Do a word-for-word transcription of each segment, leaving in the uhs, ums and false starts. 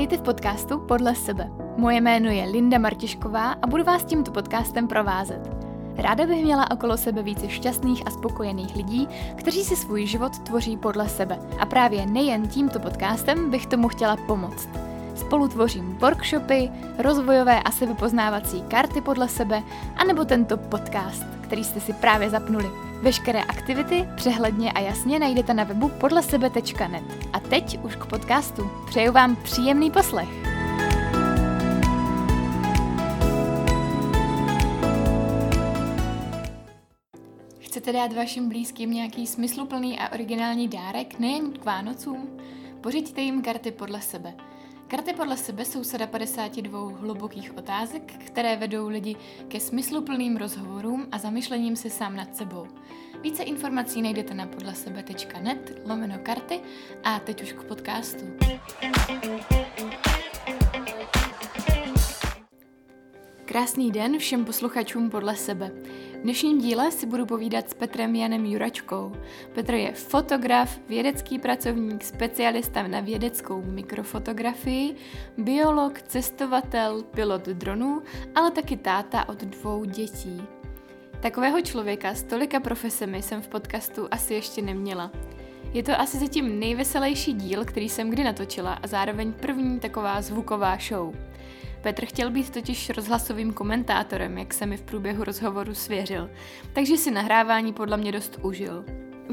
Vítejte v podcastu Podle sebe. Moje jméno je Linda Martišková a budu vás tímto podcastem provázet. Ráda bych měla okolo sebe více šťastných a spokojených lidí, kteří si svůj život tvoří podle sebe. A právě nejen tímto podcastem bych tomu chtěla pomoct. Spolu tvořím workshopy, rozvojové a sebepoznávací karty podle sebe, anebo tento podcast, který jste si právě zapnuli. Veškeré aktivity přehledně a jasně najdete na webu podlesebe tečka net. A teď už k podcastu. Přeju vám příjemný poslech. Chcete dát vašim blízkým nějaký smysluplný a originální dárek nejen k Vánocům? Pořiďte jim karty podle sebe. Karty podle sebe jsou sada padesáti dvou hlubokých otázek, které vedou lidi ke smysluplným rozhovorům a zamyšlením se sám nad sebou. Více informací najdete na podlesebe.net, lomeno karty a teď už k podcastu. Krásný den všem posluchačům podle sebe. V dnešním díle si budu povídat s Petrem Janem Juračkou. Petr je fotograf, vědecký pracovník, specialista na vědeckou mikrofotografii, biolog, cestovatel, pilot dronů, ale taky táta od dvou dětí. Takového člověka s tolika profesemi jsem v podcastu asi ještě neměla. Je to asi zatím nejveselější díl, který jsem kdy natočila a zároveň první taková zvuková show. Petr chtěl být totiž rozhlasovým komentátorem, jak se mi v průběhu rozhovoru svěřil, takže si nahrávání podle mě dost užil.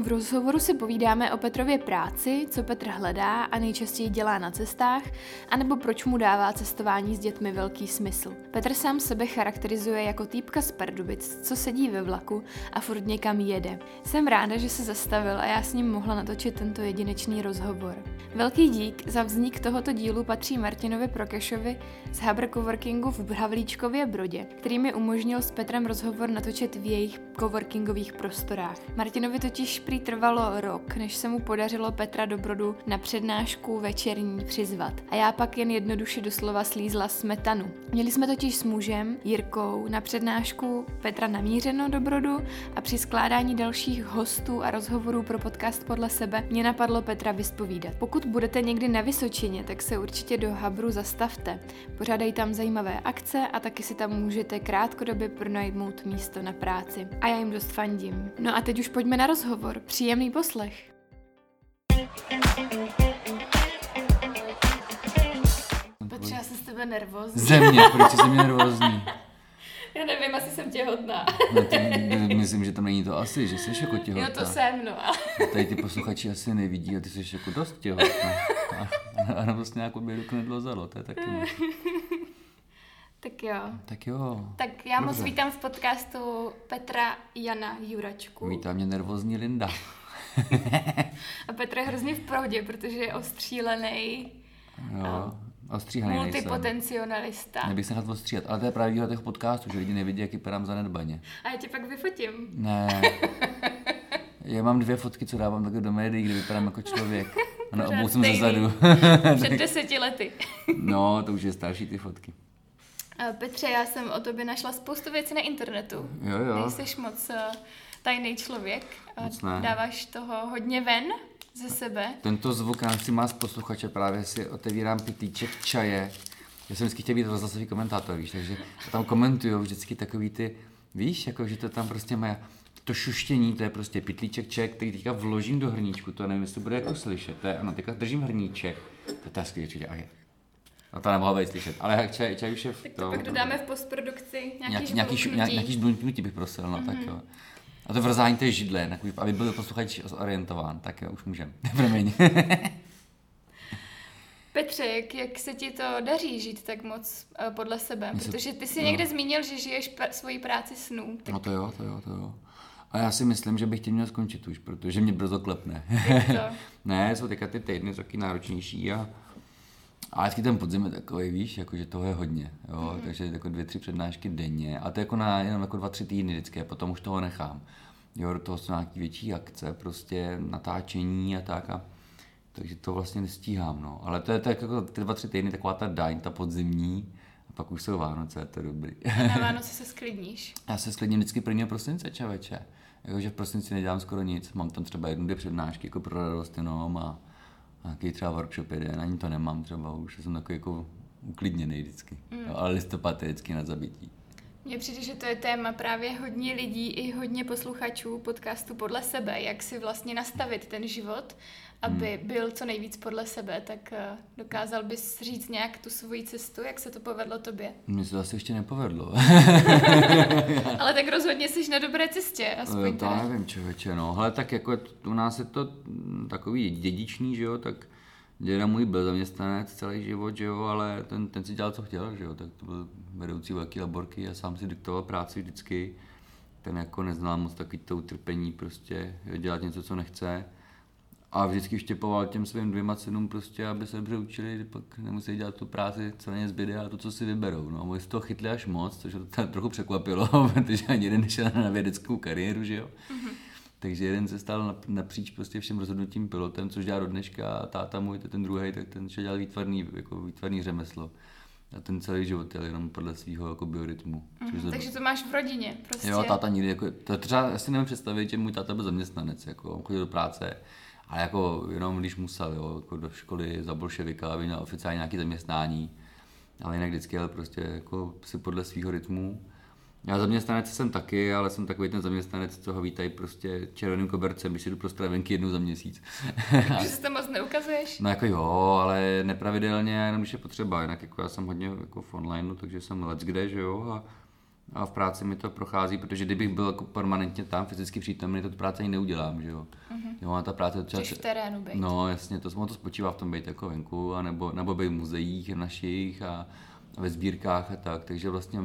V rozhovoru si povídáme o Petrově práci, co Petr hledá a nejčastěji dělá na cestách, anebo proč mu dává cestování s dětmi velký smysl. Petr sám sebe charakterizuje jako týpka z Pardubic, co sedí ve vlaku a furt někam jede. Jsem ráda, že se zastavil a já s ním mohla natočit tento jedinečný rozhovor. Velký dík za vznik tohoto dílu patří Martinovi Prokešovi z Hubber coworkingu v Havlíčkově Brodě, který mi umožnil s Petrem rozhovor natočit v jejich coworkingových prostorách. Martinovi totiž prý trvalo rok, než se mu podařilo Petra do Brodu na přednášku večerní přizvat. A já pak jen jednoduše doslova slízla smetanu. Měli jsme totiž s mužem, Jirkou, na přednášku Petra namířeno do Brodu a při skládání dalších hostů a rozhovorů pro podcast podle sebe mě napadlo Petra vyspovídat. Pokud budete někdy na Vysočině, tak se určitě do Hubberu zastavte. Pořádají tam zajímavé akce a taky si tam můžete krátkodobě pronajmout místo na práci. A já jim dost fandím. No a teď už pojďme na rozhovor. Příjemný poslech. Petře, já jsem z tebe nervózní. Země, proč jsi země nervózní? Já nevím, asi jsem těhotná. No to, myslím, že tam není to asi, že jsi jako těhotná. Jo, to jsem, no. Tady ty posluchači asi nevidí a ty jsi jako dost těhotná. A nebo jsi nějakou bědu knedlo zalo, to je taky možná. Tak jo. Tak jo. Tak já Dobře. Moc vítám v podcastu Petra Jana Juračku. Vítá mě nervózní Linda. A Petr je hrozně v proudě, protože je ostřílený. Jo, ostříhaný nejsem. Multipotencionalista. Nebych se hned ostříhat, ale to je právě výhoda těch podcastů, že lidi nevidí, jak vypadám zanedbaně. A já tě pak vyfotím. Ne. Já mám dvě fotky, co dávám takhle do médií, kde vypadám jako člověk. A na obou jsem zezadu. Před deseti lety. No, to už je starší ty fotky. Petře, já jsem o tobě našla spoustu věcí na internetu. Jo, jo. Nejseš moc tajný člověk. Moc ne. Dáváš toho hodně ven ze sebe. Tento zvuk nám si má z posluchače, právě si otevírám pitlíček čaje. Já jsem vždycky chtěl být rozhlasový komentátor, víš, takže tam komentuju vždycky takový ty, víš, jako že to tam prostě má to šuštění, to je prostě pitlíček čaje, který teďka vložím do hrníčku, to nevím, jestli bude jako slyšet, to je, ano, teďka držím hrníček, to je skvělé, a je. No to nemohla být slyšet, ale čaj, čaj už je v tom. Tak to pak dodáme v postprodukci, nějaký, nějaký žblutnutí. Nějaký žblutnutí bych prosil, no mm-hmm. Tak jo. A to vrzání té židle, aby byl posluchač orientován, tak jo, už můžem. Promiň. Petře, jak, jak se ti to daří žít tak moc uh, podle sebe? Protože ty jsi no. někde zmínil, že žiješ pr- svoji práci snů. Tak... No to jo, to jo, to jo. A já si myslím, že bych tě měl skončit už, protože mě brzo klepne. Ne, jsou teďka ty týdny taky náročnější a... A vždycky ten podzim je takový, víš, jako, že toho je hodně, jo? Mm-hmm. Takže jako dvě, tři přednášky denně a to je jako na jenom jako dva, tři týdny vždycky a potom už toho nechám. Jo, do toho jsou nějaký větší akce, prostě natáčení a tak a takže to vlastně nestíhám, no. Ale to je tak jako ty dva, tři týdny, taková ta daň, ta podzimní a pak už jsou Vánoce, je to dobrý. A na Vánoce se sklidníš? Já se sklidním vždycky prvního prosince, čaveče. Jakože v prosinci nedělám skoro nic, mám tam třeba jednu, dvě přednášky, jako pro radost jenom a nějaký třeba workshop jede, ani to nemám třeba už, jsem takový jako uklidněný vždycky, mm. ale listopad je vždycky na zabití. Mně přijde, že to je téma právě hodně lidí i hodně posluchačů podcastu Podle sebe, jak si vlastně nastavit ten život, aby hmm. byl co nejvíc podle sebe, tak dokázal bys říct nějak tu svoji cestu, jak se to povedlo tobě? Mně se to asi ještě nepovedlo. Ale tak rozhodně jsi na dobré cestě, aspoň to. To nevím, čověče, no, ale tak jako u nás je to takový dědičný, že jo, tak děda můj byl zaměstnanec celý život, že jo, ale ten, ten si dělal, co chtěl, že jo, tak to byl vedoucí velký laborky a sám si diktoval práci vždycky. Ten jako neznal moc takový to utrpení prostě, dělat něco, co nechce. A vždycky štěpoval těm svým dvěma synům prostě, aby se dobře učili, pak nemuseli dělat tu práci, co na ně zbyde a to, co si vyberou. No, oni se toho chytli až moc, což to tam trochu překvapilo, protože ani jeden nešel na vědeckou kariéru, že jo. Mm-hmm. Takže jeden se stal napříč prostě všem rozhodnutím pilotem, což dělá do dneška, a táta můj, ten druhý, tak ten šel dělal výtvarný, jako výtvarný řemeslo. A ten celý život jel jenom podle svého jako biorytmu. Mm-hmm. Takže to máš v rodině prostě. Jo, táta nikdy, jako, to třeba já si nemůžu představit, že můj táta byl zaměstnanec, jako, on chodil do práce, ale jako jenom když musel, jo, jako do školy za bolševika, aby měl oficiálně nějaké zaměstnání, ale jinak vždycky jel prostě jako si podle svého rytmu. Já zaměstnanec jsem taky, ale jsem takový ten zaměstnanec, co ho vítají prostě červeným kobercem, když si jdu pro stravenky jednou za měsíc. Že se to moc neukazuješ? No jako jo, ale nepravidelně, jenom když je potřeba, jinak jako já jsem hodně jako v online, takže jsem leckde, že jo, a, a v práci mi to prochází, protože kdybych byl jako permanentně tam, fyzicky přítomný, to práce ani neudělám, že jo. Uh-huh. Jo, a ta práce třeba... Což v terénu bejt. No jasně, to, to spočívá v tom bejt jako venku, anebo, nebo bejt v muzeích našich a ve sbírkách a tak, takže vlastně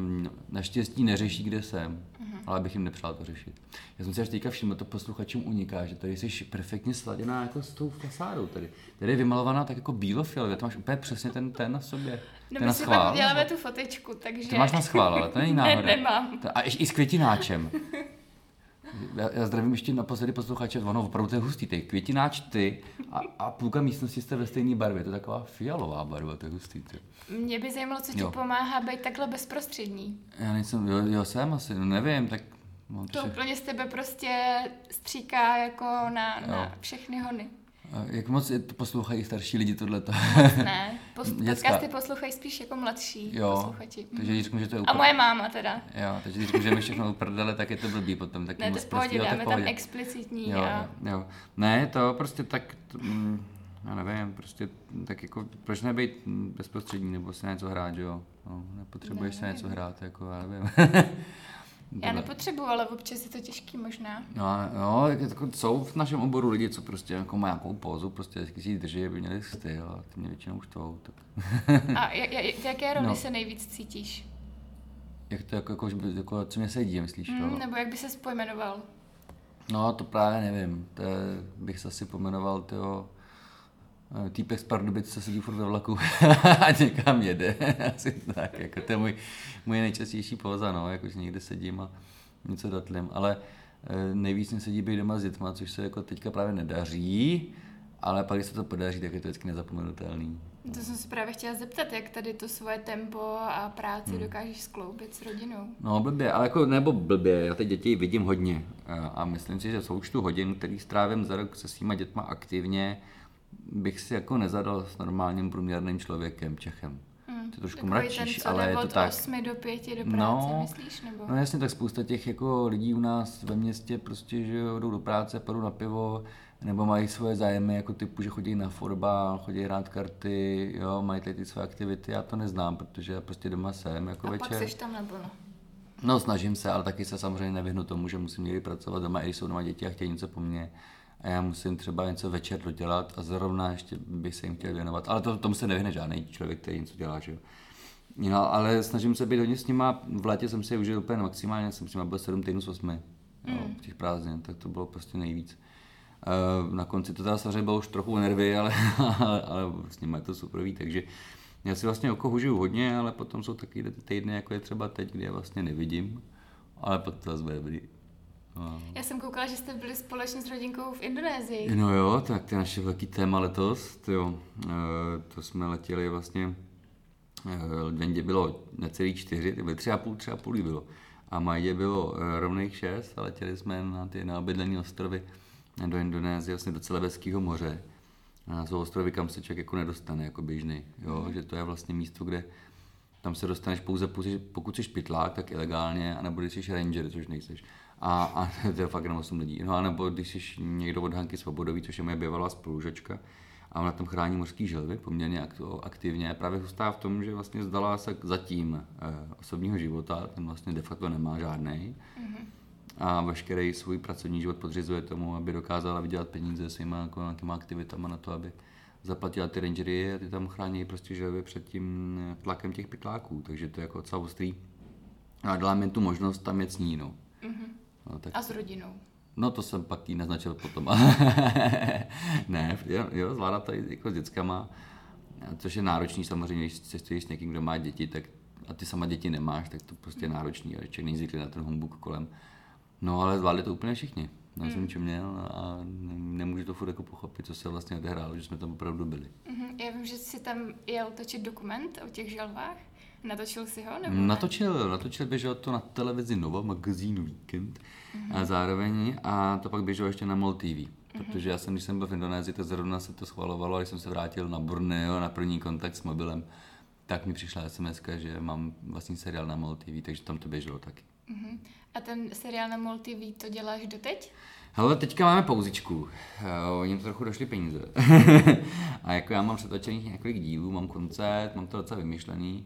naštěstí neřeší, kde jsem, uh-huh. ale bych jim nepřál to řešit. Já jsem si až teďka všiml, to posluchačům uniká, že tady jsi perfektně sladěná jako s tou fasádou tady. Tady je vymalovaná tak jako bílofialově, to máš úplně přesně ten ten na sobě. No, ten my si pak uděláme tu fotečku, takže... To máš na schvál, ale to není náhoda. Ne, nemám. A i s květináčem. Já, já zdravím ještě naposledy posluchače, ono opravdu to je hustý, to je květináč, ty a, a půlka místnosti jste ve stejné barvě, to je taková fialová barva, to je hustý. Ty. Mě by zajímalo, co ti jo. pomáhá být takhle bezprostřední. Já nejsem, jo, jo jsem asi, no nevím, tak... Mám to tři... úplně z tebe prostě stříká jako na, na všechny hony. Jak moc to poslouchají starší lidi tohleto? Moc ne, podcasty poslouchají spíš jako mladší jo, posluchači. Takže když řeknu, že to je upr... A moje máma teda. Jo, takže když řeknu, že mi všechno uprdele, tak je to blbý potom. Tak ne, to v pohodě, dáme tam explicitní. Jo, a... jo. Ne, to prostě tak, to, mm, já nevím, prostě tak jako, proč nebejt bezprostřední, nebo si něco hrát, jo? No, nepotřebuješ ne, se něco hrát, jako já nevím. Já nepotřebuji, ale občas je to těžký možná. No, no jako jsou v našem oboru lidi, co prostě jako mají nějakou pózu, prostě když si ji drží, aby měli styl a ty mě většinou štvou. Tak... A jak, jak, jaké roli no. se nejvíc cítíš? Jak to jako, jako, jako co mě sedí, myslíš? Mm, to? Nebo jak by ses pojmenoval? No to právě nevím, to bych se asi pojmenoval tyho... Týpek z Pardubic, co sedí furt ve vlaku a někam jede, asi tak, jako to je můj, můj nejčastější póza, no, jakože někde sedím a něco datlím, ale nejvíc mě sedí být doma s dětma, což se jako teďka právě nedaří, ale pak, když se to podaří, tak je to vždycky nezapomenutelný. To jsem se právě chtěla zeptat, jak tady to svoje tempo a práci hmm. dokážeš skloubit s rodinou? No blbě, ale jako nebo blbě, já teď děti vidím hodně a myslím si, že v součtu hodin, který strávím za rok se svýma dětma aktivně, bych si jako nezadal s normálním průměrným člověkem, Čechem. Mm, to je trošku mračíš, ale je to tak. Takový ten, co jde od osmi do pěti do práce, no, myslíš? Nebo? No jasně, tak spousta těch jako lidí u nás ve městě prostě, že jdou do práce, padou na pivo, nebo mají svoje zájmy, jako typu, že chodí na fotbal, chodí hrát karty, jo, mají tady ty své aktivity, já to neznám, protože já prostě doma jsem, jako a večer. A pak seš tam naplno. No snažím se, ale taky se samozřejmě nevyhnu tomu, že musím někdy pracovat doma, i když jsou doma děti a chtějí něco po mně. A já musím třeba něco večer dodělat a zrovna ještě bych se jim chtěl věnovat. Ale to, tomu se nevyhne žádný člověk, který něco dělá, že jo. No, ale snažím se být hodně s nima. V létě jsem si je užil úplně maximálně, jsem s nima byl sedm týdnů z osmi, jo, mm. těch prázdnin, tak to bylo prostě nejvíc. E, na konci to teda samozřejmě bylo už trochu nervy, ale, ale, ale s nima je to superový, takže já si vlastně oko žiju hodně, ale potom jsou taky týdny, jako je třeba teď, kdy je vlastně nevidím, ale potom to zase bude být. Já jsem koukala, že jste byli společně s rodinkou v Indonésii. No jo, tak to je naše velký téma letos. Jo. E, to jsme letěli vlastně, e, Lendě bylo necelý čtyři, ty byly tři a půl, tři a půl bylo. A Majdě bylo e, rovných šest a letěli jsme na ty neobydlené ostrovy do Indonésie, vlastně do Celebeského moře. A jsou ostrovy, kam se člověk jako nedostane jako běžný, jo? Mm. Že to je vlastně místo, kde tam se dostaneš pouze, pokud jsi pytlák, tak ilegálně, anebo když jsi ranger, což nejseš. A, a to je fakt jenom osm lidí. No a nebo když jsi někdo od Hanky Svobodový, což je moje bývalá spolužačka, a ona tam chrání mořský želvy poměrně aktivně. Právě hustá v tom, že vlastně zdala se zatím osobního života, ten vlastně de facto nemá žádnej. Mm-hmm. A veškerý svůj pracovní život podřizuje tomu, aby dokázala vydělat peníze svýma jako nějakýma aktivitama na to, aby zaplatila ty rangery a ty tam chrání prostě želvy před tím tlakem těch pytláků. Takže to je jako docela ostrý. A dala mi tu možnost tam jet s ní, no. Mm-hmm. No, tak... A s rodinou? No to jsem pak jí naznačil potom. Ne, jo, jo zvládá to jako s dětskama, což je náročný samozřejmě, když cestuješ s někým, kdo má děti, tak a ty sama děti nemáš, tak to prostě je náročný, ale člověk není zvyklý na ten humbuk kolem. No ale zvládli to úplně všichni, já mm. jsem čím měl a nemůžu to furt jako pochopit, co se vlastně odehrálo, že jsme tam opravdu byli. Mm-hmm. Já vím, že jsi tam jel točit dokument o těch želvách, natočil jsi ho nebo ne? Natočil, natočil, běželo to na televizi Nova, magazínu Weekend mm-hmm. a zároveň a to pak běželo ještě na Multiví T V, mm-hmm. protože já jsem, když jsem byl v Indonésii, to zrovna se to schvalovalo a když jsem se vrátil na Borneo na první kontakt s mobilem, tak mi přišla SMSka, že mám vlastní seriál na Multiví, takže tam to běželo taky. Uhum. A ten seriál na Multiví to děláš doteď? Hele, teďka máme pauzičku. Oni mi trochu došly peníze. A jako já mám přetočených několik dílů, mám koncert, mám to docela vymyšlený.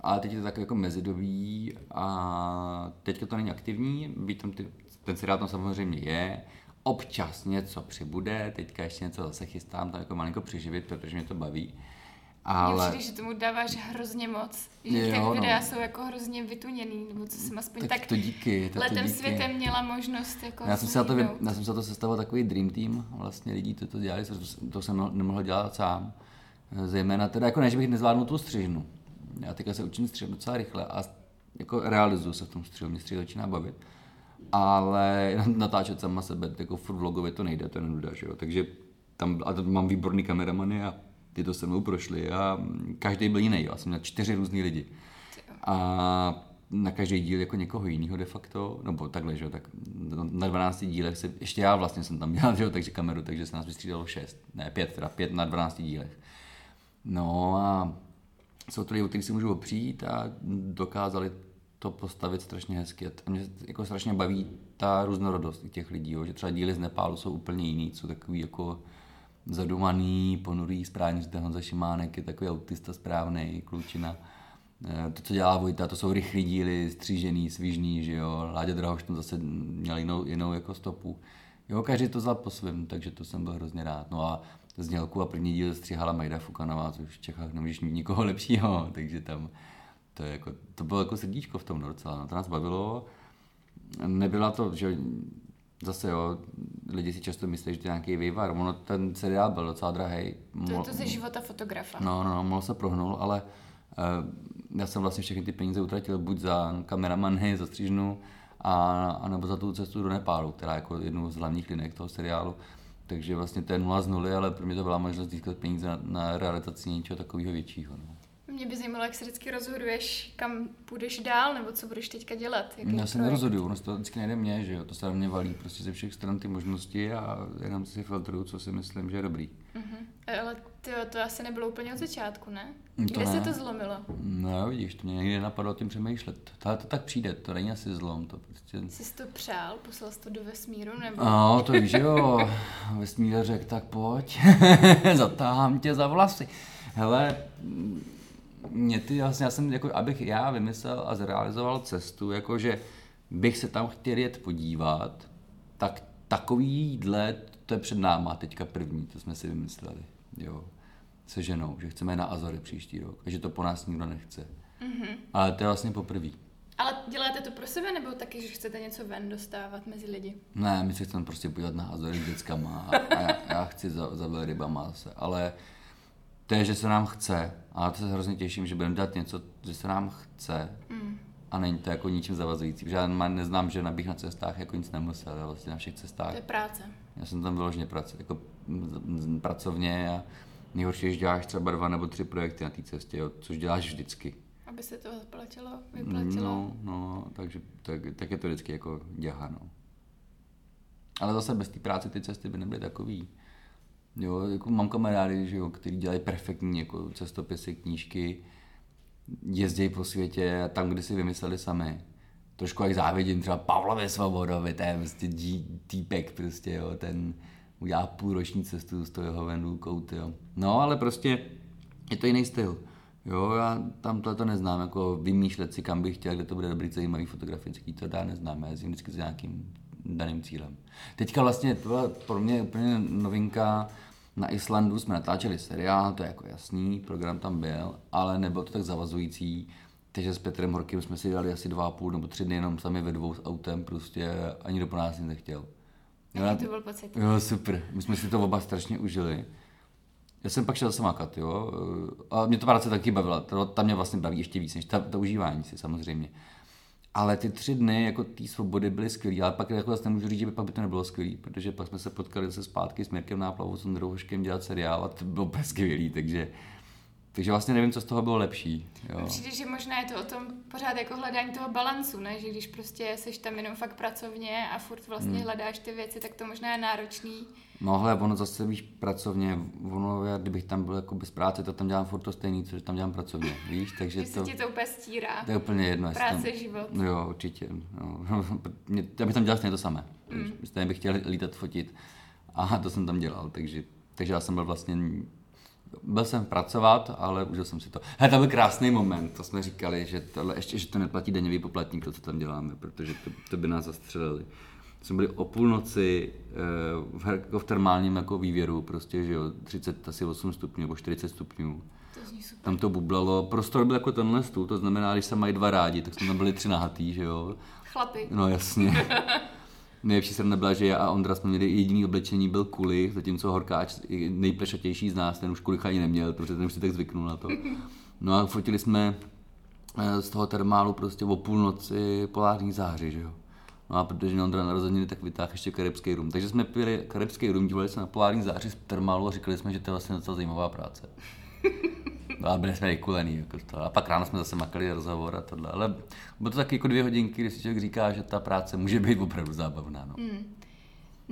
Ale teď je to takové jako mezidobí a teďka to není aktivní. Tam ty, ten seriál tam samozřejmě je. Občas něco přibude, teďka ještě něco zase chystám, tam jako malinko přiživit, protože mě to baví. Ale... Mně přijde, že tomu dáváš hrozně moc, že jo, tak videa no. jsou jako hrozně vytuněný, nebo co jsem aspoň tak, tak to díky, tak letem to díky. Světem měla možnost jako já jsem, se to, já jsem se to sestavil takový dream team vlastně lidí, to to dělali, to jsem nemohl dělat sám, zejména teda jako ne, že bych nezvládnul tu střižnu, já teďka se učím střižnu docela rychle a jako realizuju se v tom střihu, mě střih začíná bavit, ale natáčet sama sebe, jako furt vlogově to nejde, to je nuda, že jo, takže tam, a tam mám výborný kameramany a ty to se mnou prošli a každý byl jiný, já jsem měl čtyři různý lidi a na každý díl jako někoho jiného de facto, nebo takhle, že jo, tak na dvanácti dílech se, ještě já vlastně jsem tam dělal, že jo, takže kameru, takže se nás vystřídalo šest, ne pět, teda pět na dvanácti dílech. No a jsou to lidi, o kterých si můžu opřít a dokázali to postavit strašně hezky a mě jako strašně baví ta různorodost těch lidí, jo, že třeba díly z Nepálu jsou úplně jiný, jsou takový jako zadumaný, ponurý, správně, že ten Honza Šimánek je takový autista správnej, klučina. To, co dělá Vojta, to jsou rychlý díly, střížený, svižný, že jo. Láďa Drahoš tam zase měl jinou, jinou jako stopu. Jo, každý to vzal po svém, takže to jsem byl hrozně rád. No a znělku a první díl stříhala Majda Fukanová, což v Čechách nemůžeš mít nikoho lepšího, takže tam to, je jako, to bylo jako srdíčko v tom docela, no to nás bavilo. Nebyla to, že zase jo, lidi si často myslí, že to je nějaký vývar, ono ten seriál byl docela drahej. To je to ze života fotografa. No, no, mohl se prohnul, ale uh, já jsem vlastně všechny ty peníze utratil buď za kameramany, za střižnu, a, a nebo za tu cestu do Nepálu, která je jako jednou z hlavních linek toho seriálu. Takže vlastně to je nula z nuly, ale pro mě to byla možnost získat peníze na, na realizaci něčeho takového většího. No. Mě by zajímalo, jak se vždycky rozhoduješ, kam půjdeš dál, nebo co budeš teďka dělat. Jaký já se nerozhoduju, no to vždycky nejde mě, že jo, to se na mě valí prostě ze všech stran ty možnosti a jenom si filtruju, co si myslím, že je dobrý. Uh-huh. Ale tyjo, to asi nebylo úplně od začátku, ne? Kde to ne. se to zlomilo? No jo, vidíš, to mě někdy napadlo o tím přemýšlet. Tohle to tak přijde, to není asi zlom, to prostě... Jsi si to přál, poslal jsi to do vesmíru, nebo? No, to víš, jo, vesmír řekl, tak pojď, zatáhám tě za vlasy. Hele, mě ty, vlastně, já jsem, jako, abych já vymyslel a zrealizoval cestu, jakože bych se tam chtěl jet podívat, tak takovýhle, to je před náma teďka první, to jsme si vymysleli, jo, se ženou, že chceme na Azory příští rok, že to po nás nikdo nechce, mm-hmm. ale to je vlastně poprvé. Ale děláte to pro sebe, nebo taky, že chcete něco ven dostávat mezi lidi? Ne, my se chceme prostě podívat na Azory s dětskama a, a já, já chci zabavit rybama zase, ale... To je, že se nám chce, ale to se hrozně těším, že budeme dělat něco, že se nám chce mm. a není to jako ničím zavazující, protože já neznám, že bych na cestách jako nic nemusel, já vlastně na všech cestách. To je práce. Já jsem tam vyloženě pracoval, jako pracovně a nejhorší, že děláš třeba dva nebo tři projekty na té cestě, jo, což děláš vždycky. Aby se to zaplatilo, vyplatilo. No, no, takže tak, tak je to vždycky jako děha, no. Ale zase bez té práce ty cesty by nebyly takový. Jo, jako mám kamarády, že jo, kteří dělají perfektní jako cestopisy, knížky, jezdí po světě a tam, kde si vymysleli sami. Trošku jak závidím třeba Pavlovi Svobodovi, ten prostě dí, týpek prostě, jo, ten udělá půlroční cestu z toho jeho vendů kout, jo. No, ale prostě je to jiný styl, jo, já tam tohle to neznám, jako vymýšlet si, kam bych chtěl, kde to bude dobrý, zajímavý, fotografický, to dá neznám, já jsem vždycky s nějakým daným cílem. Teďka vlastně to byla pro mě úplně novinka, na Islandu jsme natáčeli seriál, to je jako jasný, program tam byl, ale nebylo to tak zavazující, takže s Petrem Horkým jsme si dali asi dva a půl nebo tři dny jenom sami ve dvou s autem, prostě a nikdo po nás nic nechtěl. Jaký to byl pocit? Jo, super, my jsme si to oba strašně užili. Já jsem pak šel samákat, jo, a mě to práce taky bavila, to, tam mě vlastně baví ještě víc, než ta, to užívání si samozřejmě. Ale ty tři dny jako té svobody byly skvělý, ale pak jako zase nemůžu říct, že by, pak by to nebylo skvělý, protože pak jsme se potkali zase zpátky s Mirkem Náplavou, s Ondrou Hoškem dělat seriál a to bylo úplně skvělý, takže, takže vlastně nevím, co z toho bylo lepší. Jo. Přijde, že možná je to o tom pořád jako hledání toho balancu, ne? Že když prostě seš tam jenom fakt pracovně a furt vlastně hmm. hledáš ty věci, tak to možná je náročný. No hele, ono zase víš pracovně, ono, já kdybych tam byl jako bez práce, to tam dělám furt to stejný, což tam dělám pracovně, víš, takže to... Že se ti to úplně stírá. To je úplně jedno. Práce, tam, život. Jo, určitě, no, já bych tam dělal stejně to samé, mm. stejně bych chtěl lítat, fotit a to jsem tam dělal, takže, takže já jsem byl vlastně, byl jsem pracovat, ale užil jsem si to. Hele, to byl krásný moment, to jsme říkali, že tohle, ještě, že to neplatí daňový poplatník, to co tam děláme, protože to, to by nás zastřelili. Jsme byli o půlnoci v, jako v termálním jako vývěru, prostě, že jo, třicet osm stupňů nebo čtyřicet stupňů. To zní super. Tam to bublalo, prostor byl jako tenhle stůl, to znamená, když se mají dva rádi, tak jsme tam byli tři nahatý, že jo. Chlapy. No jasně. Nejlepší sranda byla, že já a Ondra jsme měli jediný oblečení, byl kulich, zatímco Horkáč nejplešatější z nás, ten už kulicha ani neměl, protože ten už si tak zvyknul na to. No a fotili jsme z toho termálu prostě o půlnoci polární záři, že jo. No a protože Ondra narozeniny, tak vytáhl ještě karibský rum. Takže jsme pili karibský rum, dívali se na polární záři z termálu a říkali jsme, že to je vlastně docela zajímavá práce. No a byli jsme nejkulený. Jako to. A pak ráno jsme zase makali rozhovor a tohle. Ale bylo to taky jako dvě hodinky, když si člověk říká, že ta práce může být opravdu zábavná. No, mm.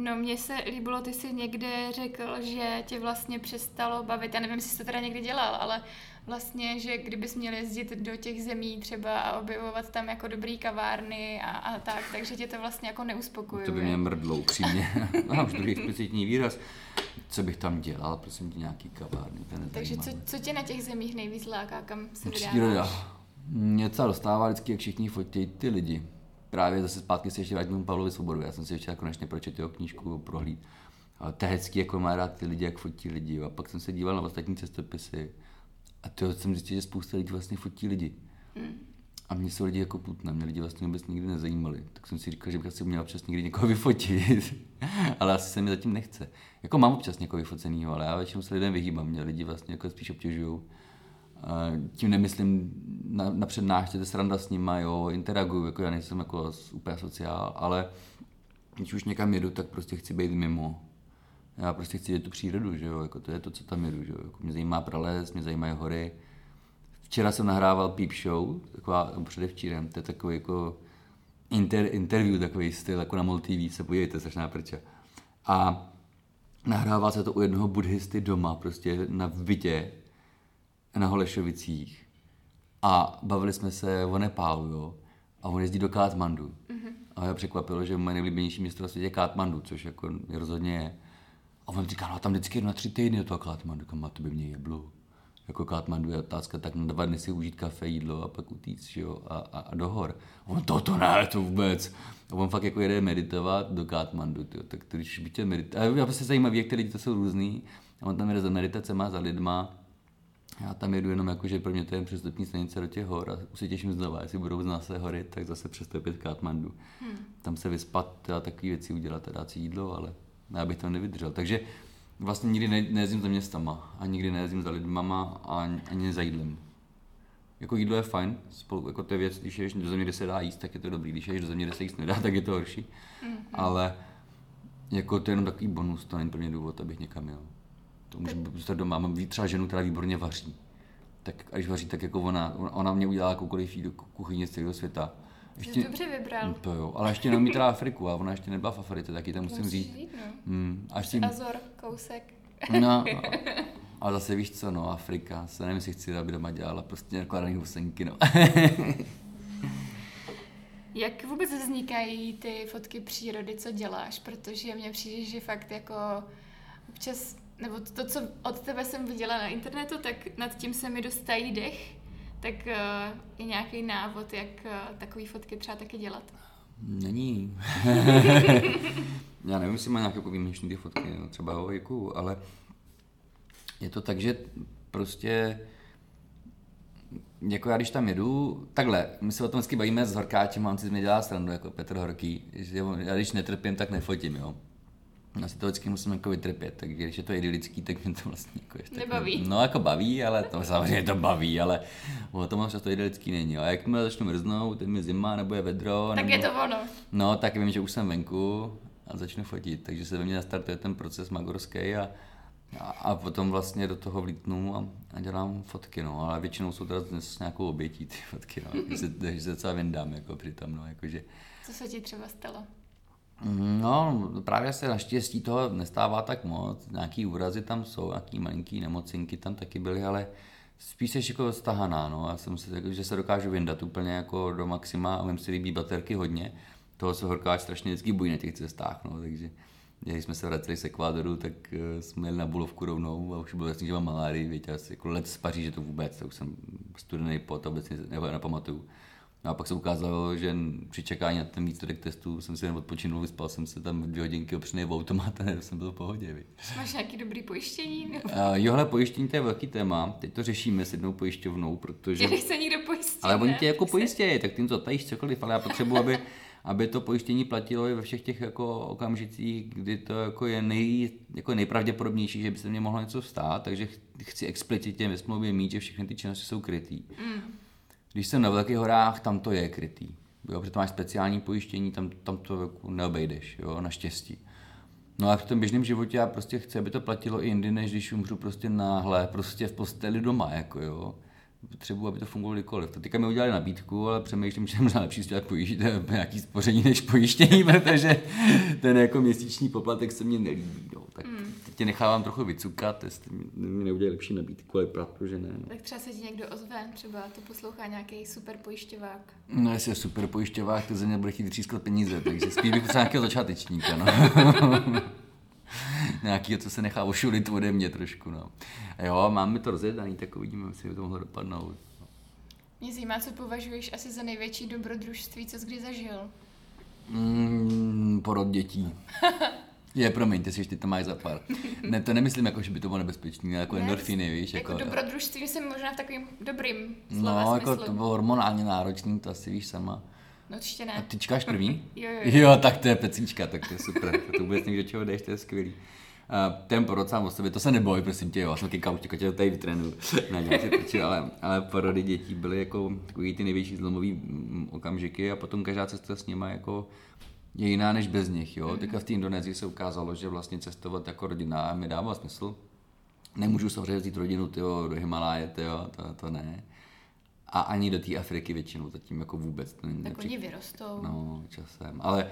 no mně se líbilo, ty jsi někde řekl, že tě vlastně přestalo bavit. Já nevím, jestli jsi to teda někdy dělal, ale vlastně, že kdybys měl jezdit do těch zemí třeba a objevovat tam jako dobrý kavárny a, a tak, takže tě to vlastně jako neuspokojuje. To by mě mrdlo upřímně. Mám už druhý explicitní výraz. Co bych tam dělal, prosím tě, nějaký kavárny. Takže co, co tě na těch zemích nejvíc láká, kam se vydáváš? Příroda. Mě celá dostává vždycky, jak všichni fotí ty lidi. Právě zase zpátky se ještě vrátím Pavlovi Svobodovi. Já jsem si ještě konečně pročetl jeho knížku Prohlíd. To je hezký, jako má rád ty lidi, jak fotí lidi. A pak jsem se díval na ostatní cestopisy. A to jsem zjistil, že spousta lidí vlastně fotí lidi. Mm. A mě jsou lidi jako putna, mě lidi vlastně vůbec nikdy nezajímali. Tak jsem si říkal, že bych asi uměl občas někdy někoho vyfotit. Ale asi se mi zatím nechce. Jako mám občas někoho vyfocenýho, ale já většinou se lidem vyhýbám. Mě lidi vlastně jako spíš obtěžují. Tím nemyslím na, na přednáště, to sranda s nima, jo, interaguju, jako já nejsem jako úplně sociál, ale když už někam jedu, tak prostě chci být mimo. Já prostě chci vidět tu přírodu, že jo, jako to je to, co tam jedu, že jo, jako mě zajímá prales, mě zajímají hory. Včera jsem nahrával Peep Show, taková, předevčírem, to je takový jako inter, interview, takový styl, jako na Multiví, se podívejte, strašná prča. A nahrával se to u jednoho buddhisty doma, prostě na bytě, na Holešovicích. A bavili jsme se o Nepálu, jo, a on jezdí do Kátmandu. Mm-hmm. A mě překvapilo, že moje nejblíbenější město na světě je Kátmandu, což jako rozhodně je. A on mi říká, no tam vždycky jdu na tři týdny do toho Kátmandu, kam to by mě jeblo. Jako Kátmandu je otázka, tak na dva dny si užít kafe, jídlo a pak utíct, že jo, a, a, a do hor. A on toto ne, to vůbec. A on fakt jako jede meditovat do Kátmandu, tyjo, tak když by tě meditovat. A já prostě zajímavý, jak ty lidi to jsou různý. A on tam jede za meditacema, za lidma. Já tam jedu jenom jako, že pro mě to je přestupní stanice do těch hor a už se těším znova, jestli budou z nás hory, tak zase přestoupit v Kátmandu. Hmm. Tam se vyspat a takové věci udělat a dát si jídlo, ale já bych to nevydržel. Takže vlastně nikdy ne- nejezdím za městama a nikdy nejezdím za lidmama a ani za jídlem. Jako jídlo je fajn, spolu, jako to je věc, když jedeš do země, kde se dá jíst, tak je to dobrý, když jedeš do země, kde se jíst nedá, tak je to horší. Hmm. Ale jako to je jenom takový bonus, to není pro mě důvod, abych někam jel. To můžu zůstat doma. Mám třeba ženu, která výborně vaří. Tak a když vaří, tak jako ona, ona mě udělá jakoukoliv do kuchyně z celého světa. Ještě, jsi dobře vybral. To jo, ale ještě neumí teda Afriku a ona ještě nebyla v Africe, tak ji tam musím Musí říct. Musíš jít, no. Hmm. Až jim... Azor, kousek. No, no. A zase víš co, no, Afrika, se nevím, jestli chci, aby doma dělala prostě nakládaný husenky, no. Jak vůbec vznikají ty fotky přírody, co děláš? Protože mně přijde, že fakt jako občas, nebo to, co od tebe jsem viděla na internetu, tak nad tím se mi dostají dech. Tak je nějaký návod, jak takové fotky třeba taky dělat? Není. Já nevím, jestli má nějaké povýměšné ty fotky, no, třeba o věku, ale je to tak, že prostě jako já když tam jedu, takhle, my se o tom vždycky bavíme s horkáčem, on si z mě dělá srandu, jako Petr Horký, že já když netrpím, tak nefotím, jo. Já si to vždycky musím jako vytrpět, takže když je to idylický, tak mě to vlastně jako ještě... Nebaví. No, no jako baví, ale to samozřejmě to baví, ale o tom často idylický není, jo. A jakmile začnu mrznout, teď mi zima, nebo je vedro, tak nebo... je to ono. No, tak vím, že už jsem venku a začnu fotit, takže se ve mně nastartuje ten proces magorský a a potom vlastně do toho vlítnu a, a dělám fotky, no, ale většinou jsou teda s nějakou obětí ty fotky, no, takže se, takže se docela vyndám, jako přitom, no, jakože. Co se ti třeba stalo? No, právě se naštěstí toho nestává tak moc, nějaký úrazy tam jsou, nějaký malinký nemocinky tam taky byly, ale spíš jsi jako stahaná, no, já jsem se, že se dokážu vyndat úplně jako do maxima a vím si líbí baterky hodně, toho se horkáč strašně vždycky bojí na těch cestách, no, takže... Když jsme se vraceli z Ekvádoru, tak jsme jeli na bulovku rovnou a už bylo jasný, že mám malárii, víte, asi jako let z Paříže to vůbec, tak už jsem studený pot a vůbec nepamatuju. No a pak se ukázalo, že při čekání na ten výsledek testu jsem si jen odpočinul, vyspal jsem se tam dvě hodinky opřený v automat a jsem byl v pohodě, víte. Máš nějaký dobrý pojištění? Uh, jo, hele, pojištění to je velký téma, teď to řešíme s jednou pojišťovnou, protože... Když se nikdo pojistí, ale oni tě jako pojistějí, tak tím to tajíš cokoliv, ale já potřebuji, aby... aby to pojištění platilo i ve všech těch jako okamžicích, kdy to jako je nej, jako nejpravděpodobnější, že by se mně mohlo něco stát, takže chci explicitně ve smlouvě mít, že všechny ty činnosti jsou krytý. Mm. Když jsem na velkých horách, tam to je krytý, jo, protože máš speciální pojištění, tam, tam to jako neobejdeš, jo, naštěstí. No a v tom běžném životě já prostě chci, aby to platilo i jindy, než když umřu prostě náhle, prostě v posteli doma, jako jo. Potřebuji, aby to fungovalo kdykoliv. To teďka mi udělali nabídku, ale přemýšlím, že je možná lepší dělat nějaký spoření než pojištění, protože ten jako měsíční poplatek se mně nelíbí. No. Tak tě nechávám trochu vycukat, jestli mi neudělají lepší nabídku, ale pravdu, že ne. No. Tak třeba se ti někdo ozve, třeba to poslouchá nějaký super pojišťovák. No jestli je super pojišťovák, to ze mě bude chtít třískat peníze, takže spíš bych potřeboval nějakého začátečníka. No. Nějaký, co se nechá ošulit ode mě trošku, no. Jo, máme to rozjedaný, tak uvidíme, jestli by to mohlo dopadnout. Mě zajímá, co považuješ asi za největší dobrodružství, co jsi kdy zažil? Mm, porod dětí. Je, promiňte si, že ty to máš za pár. Ne, to nemyslím jako, že by to bylo nebezpečný, jako ne, endorfiny, víš. Jako, jako dobrodružství myslím možná v takovým dobrým slova no, smyslu. No, jako to bylo hormonálně náročný, to asi víš sama. No určitě ne. A ty čekáš první? jo, jo, jo. jo, tak to je pecíčka, tak to je super. To vůbec někdo čeho jdeš, to je skvělý. Uh, ten porod sám o sobě, to se neboj, prosím tě, jo, já jsem kýkal, už tě tady vytrénuju. Ne, se trčil, ale, ale porody dětí byly jako takový ty největší zlomový okamžiky a potom každá cesta s nima jako je jiná než bez nich, jo. Mm-hmm. Teďka v té Indonésii se ukázalo, že vlastně cestovat jako rodina mi dává smysl. Nemůžu samozřejmě vzít rodinu, tyjo, do Himaláje, tyjo, to, to ne. A ani do té Afriky většinou zatím jako vůbec. To není tak oni vyrostou. No, časem. Ale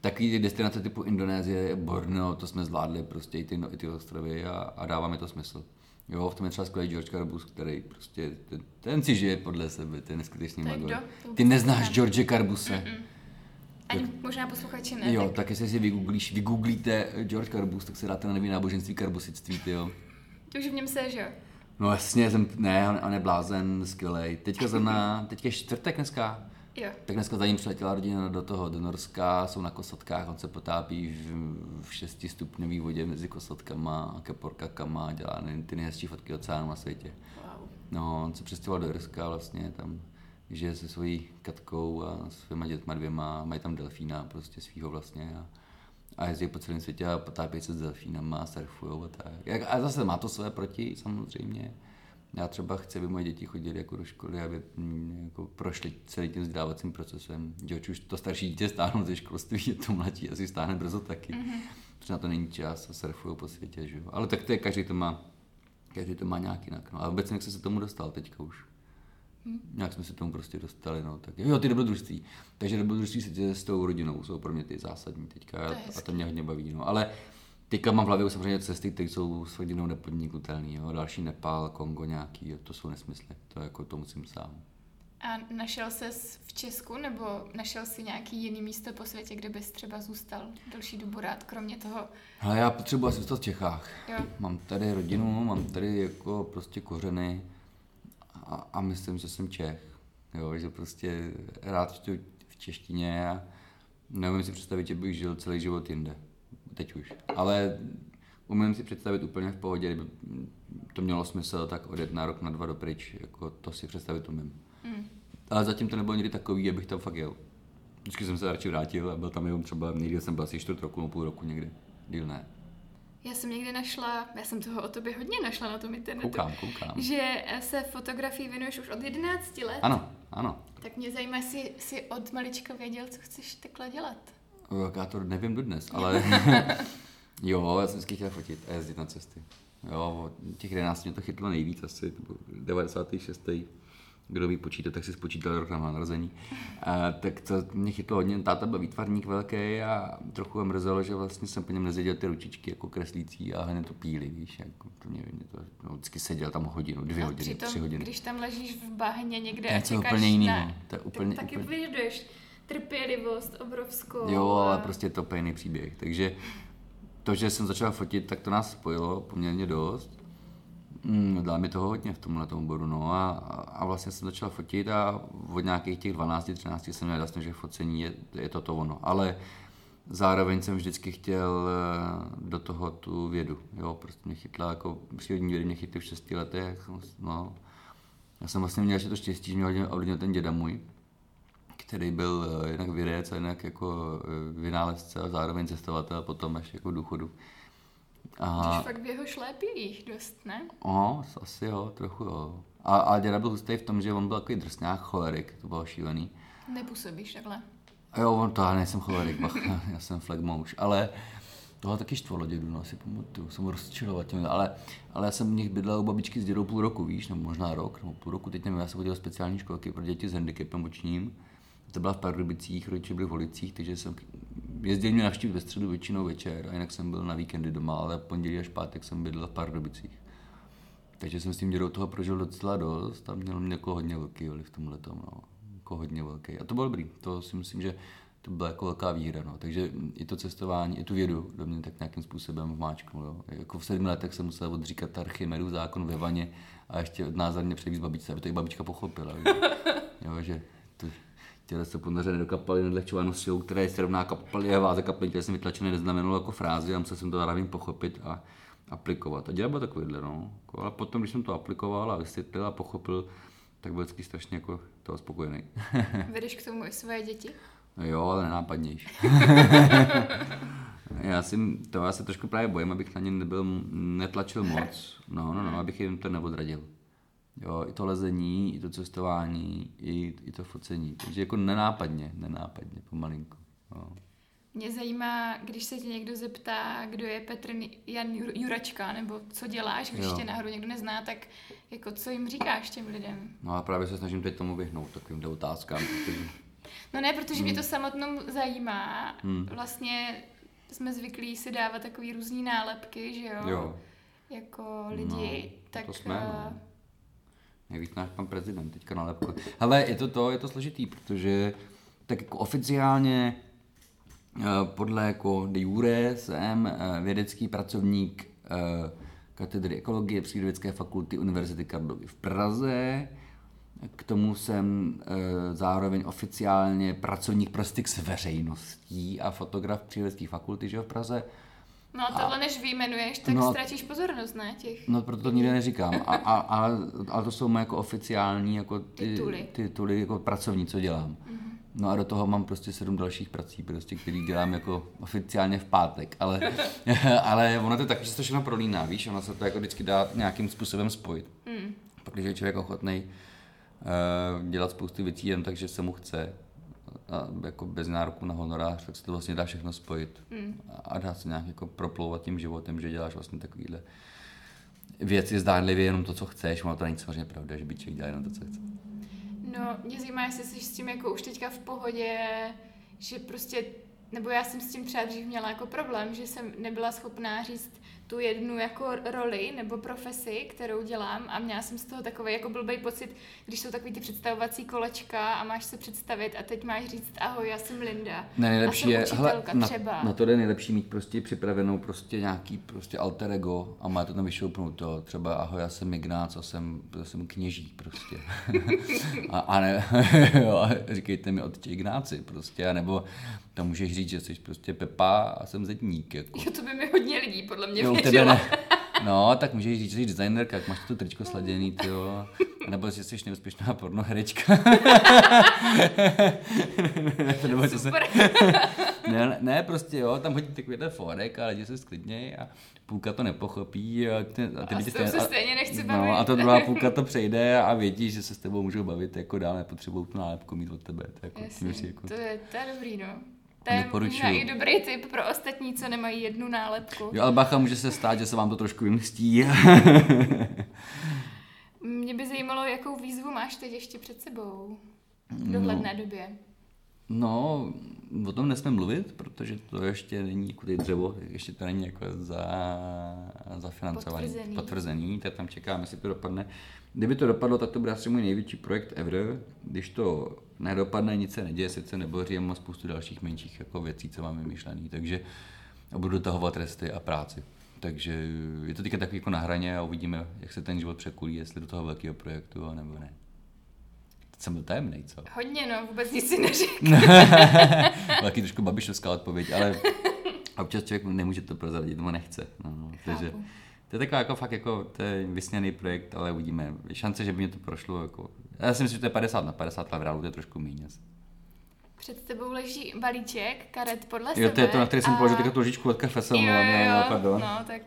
takový destinace typu Indonésie, Borneo, to jsme zvládli prostě i ty, no, i ty ostrovy a, a dává mi to smysl. Jo, v tom je třeba skvělý George Karbus, který prostě, ten, ten si žije podle sebe, ten neskutečný magor. Ty neznáš George Karbuse. Mm-mm. Ani tak, možná posluchači ne. Jo, tak, tak jestli si vygooglíš, vygooglíte George Karbus, tak se dáte na nový náboženství Karbusictví, tyjo. To už v něm se, že jo? No jasně, jsem, ne, on je blázen, skvělej. Teďka zrovna, teďka je čtvrtek dneska. Jo. Tak dneska za ním přiletěla rodina do toho, do Norska, jsou na kosatkách, on se potápí v, v šestistupňový vodě mezi kosatkama a keporkakama a dělá nevím, ty nejhezčí fotky oceánu na světě. Wow. No, on se přestěhoval do Irska vlastně, tam žije se svojí katkou a svýma dětma dvěma, mají tam delfína prostě svýho vlastně. A, a jezdí po celém světě a potápějí se s delfínama a surfujou a tak. A zase má to své proti, samozřejmě. Já třeba chci, aby moje děti chodili jako do školy, aby jako prošli celý tím vzdělávacím procesem. Dělč už to starší dítě stáhnou ze školství, to mladší asi stáhne brzo taky. Mm-hmm. Protože na to není čas a surfujou po světě, že jo. Ale tak to je, každý to má, každý to má nějak jinak. No. A vůbec jsem se tomu dostal teďka už. Hmm. Nějak jsme se tomu prostě dostali, no tak jo, ty dobrodružství. Takže dobrodružství se s tou rodinou jsou pro mě ty zásadní teďka to a to mě hodně baví, no, ale Teďka mám v hlavě samozřejmě cesty, které jsou s hodinou nepodniknutelné, další Nepál, Kongo nějaký, jo, to jsou nesmysly, to jako to musím sám. A našel ses v Česku, nebo našel jsi nějaký jiný místo po světě, kde bys třeba zůstal další dobu rád, kromě toho? Hele, já potřebuji asi zůstat v Čechách. Jo. Mám tady rodinu, mám tady jako prostě kořeny a, a myslím, že jsem Čech, jo, že prostě rád čtu v češtině a neumím si představit, že bych žil celý život jinde. Teď už. Ale umím si představit úplně v pohodě, kdyby to mělo smysl, tak odjet na rok, na dva dopryč, jako to si představit umím. Mm. Ale zatím to nebylo někdy takový, abych tam fakt jel. Vždycky jsem se radši vrátil a byl tam jenom třeba, nejdýl jsem byl asi čtvrt roku, no půl roku někdy, díl ne. Já jsem někde našla, já jsem toho o tobě hodně našla na tom internetu. Koukám, koukám. Že se fotografii věnuješ už od jedenácti let. Ano, ano. Tak mě zajímá, jestli jsi od malička věděl, co chceš takhle dělat. Já to nevím dodnes, ale jo, já jsem vždycky chtěl fotit a jezdit na cesty. Jo, těch jedenácti mě to chytlo nejvíc asi, to bylo devadesát šest. Kdo ví počítat, tak si spočítal rok na mé narození. A, tak to mě chytlo hodně, táta byl výtvarník velký a trochu mě mrzelo, že vlastně jsem po něm nezvěděl ty ručičky jako kreslící a hned to píli, víš, jako to mě, mě to, no, vždycky seděl tam hodinu, dvě a hodiny, přitom, tři hodiny. Když tam ležíš v bahně někde a čekáš na, to je úplně, taky úplně... vyjeduješ. Trpělivost obrovskou. Jo, ale prostě je to pejný příběh. Takže to, že jsem začal fotit, tak to nás spojilo poměrně dost. Dala mi toho hodně v tomhle tomu bodu. No a, a vlastně jsem začal fotit a od nějakých těch dvanácti, třinácti jsem měl jasno, že focení je, je toto ono. Ale zároveň jsem vždycky chtěl do toho tu vědu. Jo, prostě mě chytla jako přírodní vědy, mě chytly v šesti letech. No. Já jsem vlastně měl ještě to štěstí, že mě ovlivnil ten děda můj, který byl jednak vědec a jednak jako vynálezce a zároveň cestovatel, potom až jako důchodu. A... Když fakt v jeho šlépilích dost, ne? Oho, asi jo, trochu jo. A, a děda byl hustý v tom, že on byl takový drsňák, cholerik, to bylo šílený. Nepůsobíš takhle? A jo, on to, já nejsem cholerik, bacha, já jsem flegmouš, ale tohle taky štvalo dědu, no asi pamatuju, jsem ho rozčiloval těmi, ale, ale já jsem v nich bydlel u babičky s dědou půl roku, víš, nebo možná rok, nebo půl roku, teď nevím, já jsem chodil do speciální školky pro děti s handicapem očním. To byla v Pardubicích, rodiče byli v Holicích, takže jsem jezdil mě navštívit ve středu většinou večer a jinak jsem byl na víkendy doma, ale pondělí až pátek jsem bydlel v Pardubicích. Takže jsem s tím dědou toho prožil docela dost a měl mě jako hodně velký vliv v tomhletom, no. Jako hodně velký. A to bylo dobrý, to si myslím, že to byla jako velká výhra, no. Takže i to cestování, i tu vědu do mě tak nějakým způsobem vmáčknul, jo. Jako v sedmi letech jsem musel odříkat Archimedu zákon ve vaně a ještě názorně převíz babičce, aby to i babička pochopila, jo, že to, těhle se podaře nedokapali, nedlehčováno silou, která je srovná kapali a váze kapli, které jsem vytlačený neznamenalo jako frázi a musel jsem to zároveň pochopit a aplikovat. A dělal byl takovýhle, no. Ale potom, když jsem to aplikoval a vysvětlil a pochopil, tak byl vždycky strašně jako toho spokojený. Vedeš k tomu i svoje děti? No jo, ale nenápadnější. já, si, to, já se trošku právě bojím, abych na ně nebyl, netlačil moc, no, no, no, abych jim to neodradil. Jo, i to lezení, i to cestování, i, i to focení. Takže jako nenápadně, nenápadně, pomalinku. Jo. Mě zajímá, když se tě někdo zeptá, kdo je Petr Jan Juračka, nebo co děláš, když jo. tě náhodou někdo nezná, tak jako co jim říkáš těm lidem? No a právě se snažím teď tomu vyhnout takovýmhle otázkám. Protože... No ne, protože hmm. mě to samotnou zajímá. Hmm. Vlastně jsme zvyklí si dávat takový různý nálepky, že jo? jo. Jako lidi, no, tak... To jsme, no. Nejvíc náš pan prezident teďka nalepko. Hele, je to to, je to složitý, protože tak jako oficiálně podle jako de jure jsem vědecký pracovník katedry ekologie Přírodovědecké fakulty Univerzity Karlovy v Praze. K tomu jsem zároveň oficiálně pracovník pro styk s veřejností a fotograf Přírodovědecké fakulty, že jo, v Praze. No a tohle než vyjmenuješ, tak no, ztratíš pozornost na těch. No proto to nikde neříkám, a, a, a, ale to jsou moje jako oficiální jako ty, tituly. tituly jako pracovní, co dělám. Mm-hmm. No a do toho mám prostě sedm dalších prací, prostě, které dělám jako oficiálně v pátek, ale, ale ono to tak, že se to všechno prolíná, víš, ono se to jako vždycky dá nějakým způsobem spojit. Mm. Pak když je člověk ochotnej uh, dělat spoustu věcí jen tak, že se mu chce, a jako bez nároku na honorář, tak se to vlastně dá všechno spojit mm. a dá se nějak jako proplouvat tím životem, že děláš vlastně takovýhle věci zdánlivě jenom to, co chceš, ono to není samozřejmě pravda, že by člověk dělal jenom to, co chce. No, mě zajímá, jestli jsi s tím jako už teďka v pohodě, že prostě nebo já jsem s tím třeba dřív měla jako problém, že jsem nebyla schopná říct tu jednu jako roli nebo profesi, kterou dělám, a měla jsem z toho takový jako blbej pocit, když jsou takový ty představovací kolečka a máš se představit a teď máš říct ahoj, já jsem Linda. Ne, nejlepší je, hele, na, na to je nejlepší mít prostě připravenou prostě nějaký prostě alter ego a má to tam vyšoupnuto, třeba ahoj, já jsem Ignác a jsem, jsem kněží prostě. a, a ne, jo, říkejte mi od tě Ignáci prostě, nebo tam můžeš říct, že jsi prostě Pepa a jsem zedník. Jako. Jo, to by mi hodně lidí podle mě věřilo. No, tak můžeš říct, že jsi designerka, jak máš tu tričko sladěný, tyjo. Nebo že jsi neúspěšná pornoherečka. Nebo super. Ne, ne, prostě jo, tam hodí takovýhle fórek a lidi se sklidnějí a půlka to nepochopí. A, ty, a, ty a s tou se stejně nechci bavit. No, a ta druhá půlka to přejde a vědí, že se s tebou můžou bavit, jako dál nepotřebují tu nálepku mít od tebe. To, jako, tím, jako... to, je, to je dobrý, no. To je možná i dobrý tip pro ostatní, co nemají jednu nálepku. Jo, ale bacha, může se stát, že se vám to trošku vymstí. Mě by zajímalo, jakou výzvu máš teď ještě před sebou v dohledné no, době. No, o tom nesmím mluvit, protože to ještě není jako tady dřevo, ještě to není jako za, zafinancovaný, potvrzený. potvrzený, tak tam čekáme, jestli to dopadne. Kdyby to dopadlo, tak to bude asi můj největší projekt ever. Když to nedopadne, nic se neděje, sice neboří, mám spoustu dalších menších jako věcí, co mám vymyšlený, takže budu dotahovat resty a práci. Takže je to teďka tak jako na hraně a uvidíme, jak se ten život překulí, jestli do toho velkého projektu, anebo ne. Jsem byl tajemnej, co? Hodně, no, vůbec nic si neřekl. Velký trošku babišovská odpověď, ale občas člověk nemůže to prozradit, nebo nechce. No, no, takže to je taková jako fakt jako, to je vysněný projekt, ale uvidíme. Je šance, že by mě to prošlo jako... Já si myslím, že to je padesát na padesát, ale v reálu to je trošku míň. Před tebou leží balíček, karet podle sebe. Jo, to je to, na který jsem a... položil takovou lžičku od kafe. Jo, jo, jo, no, no, tak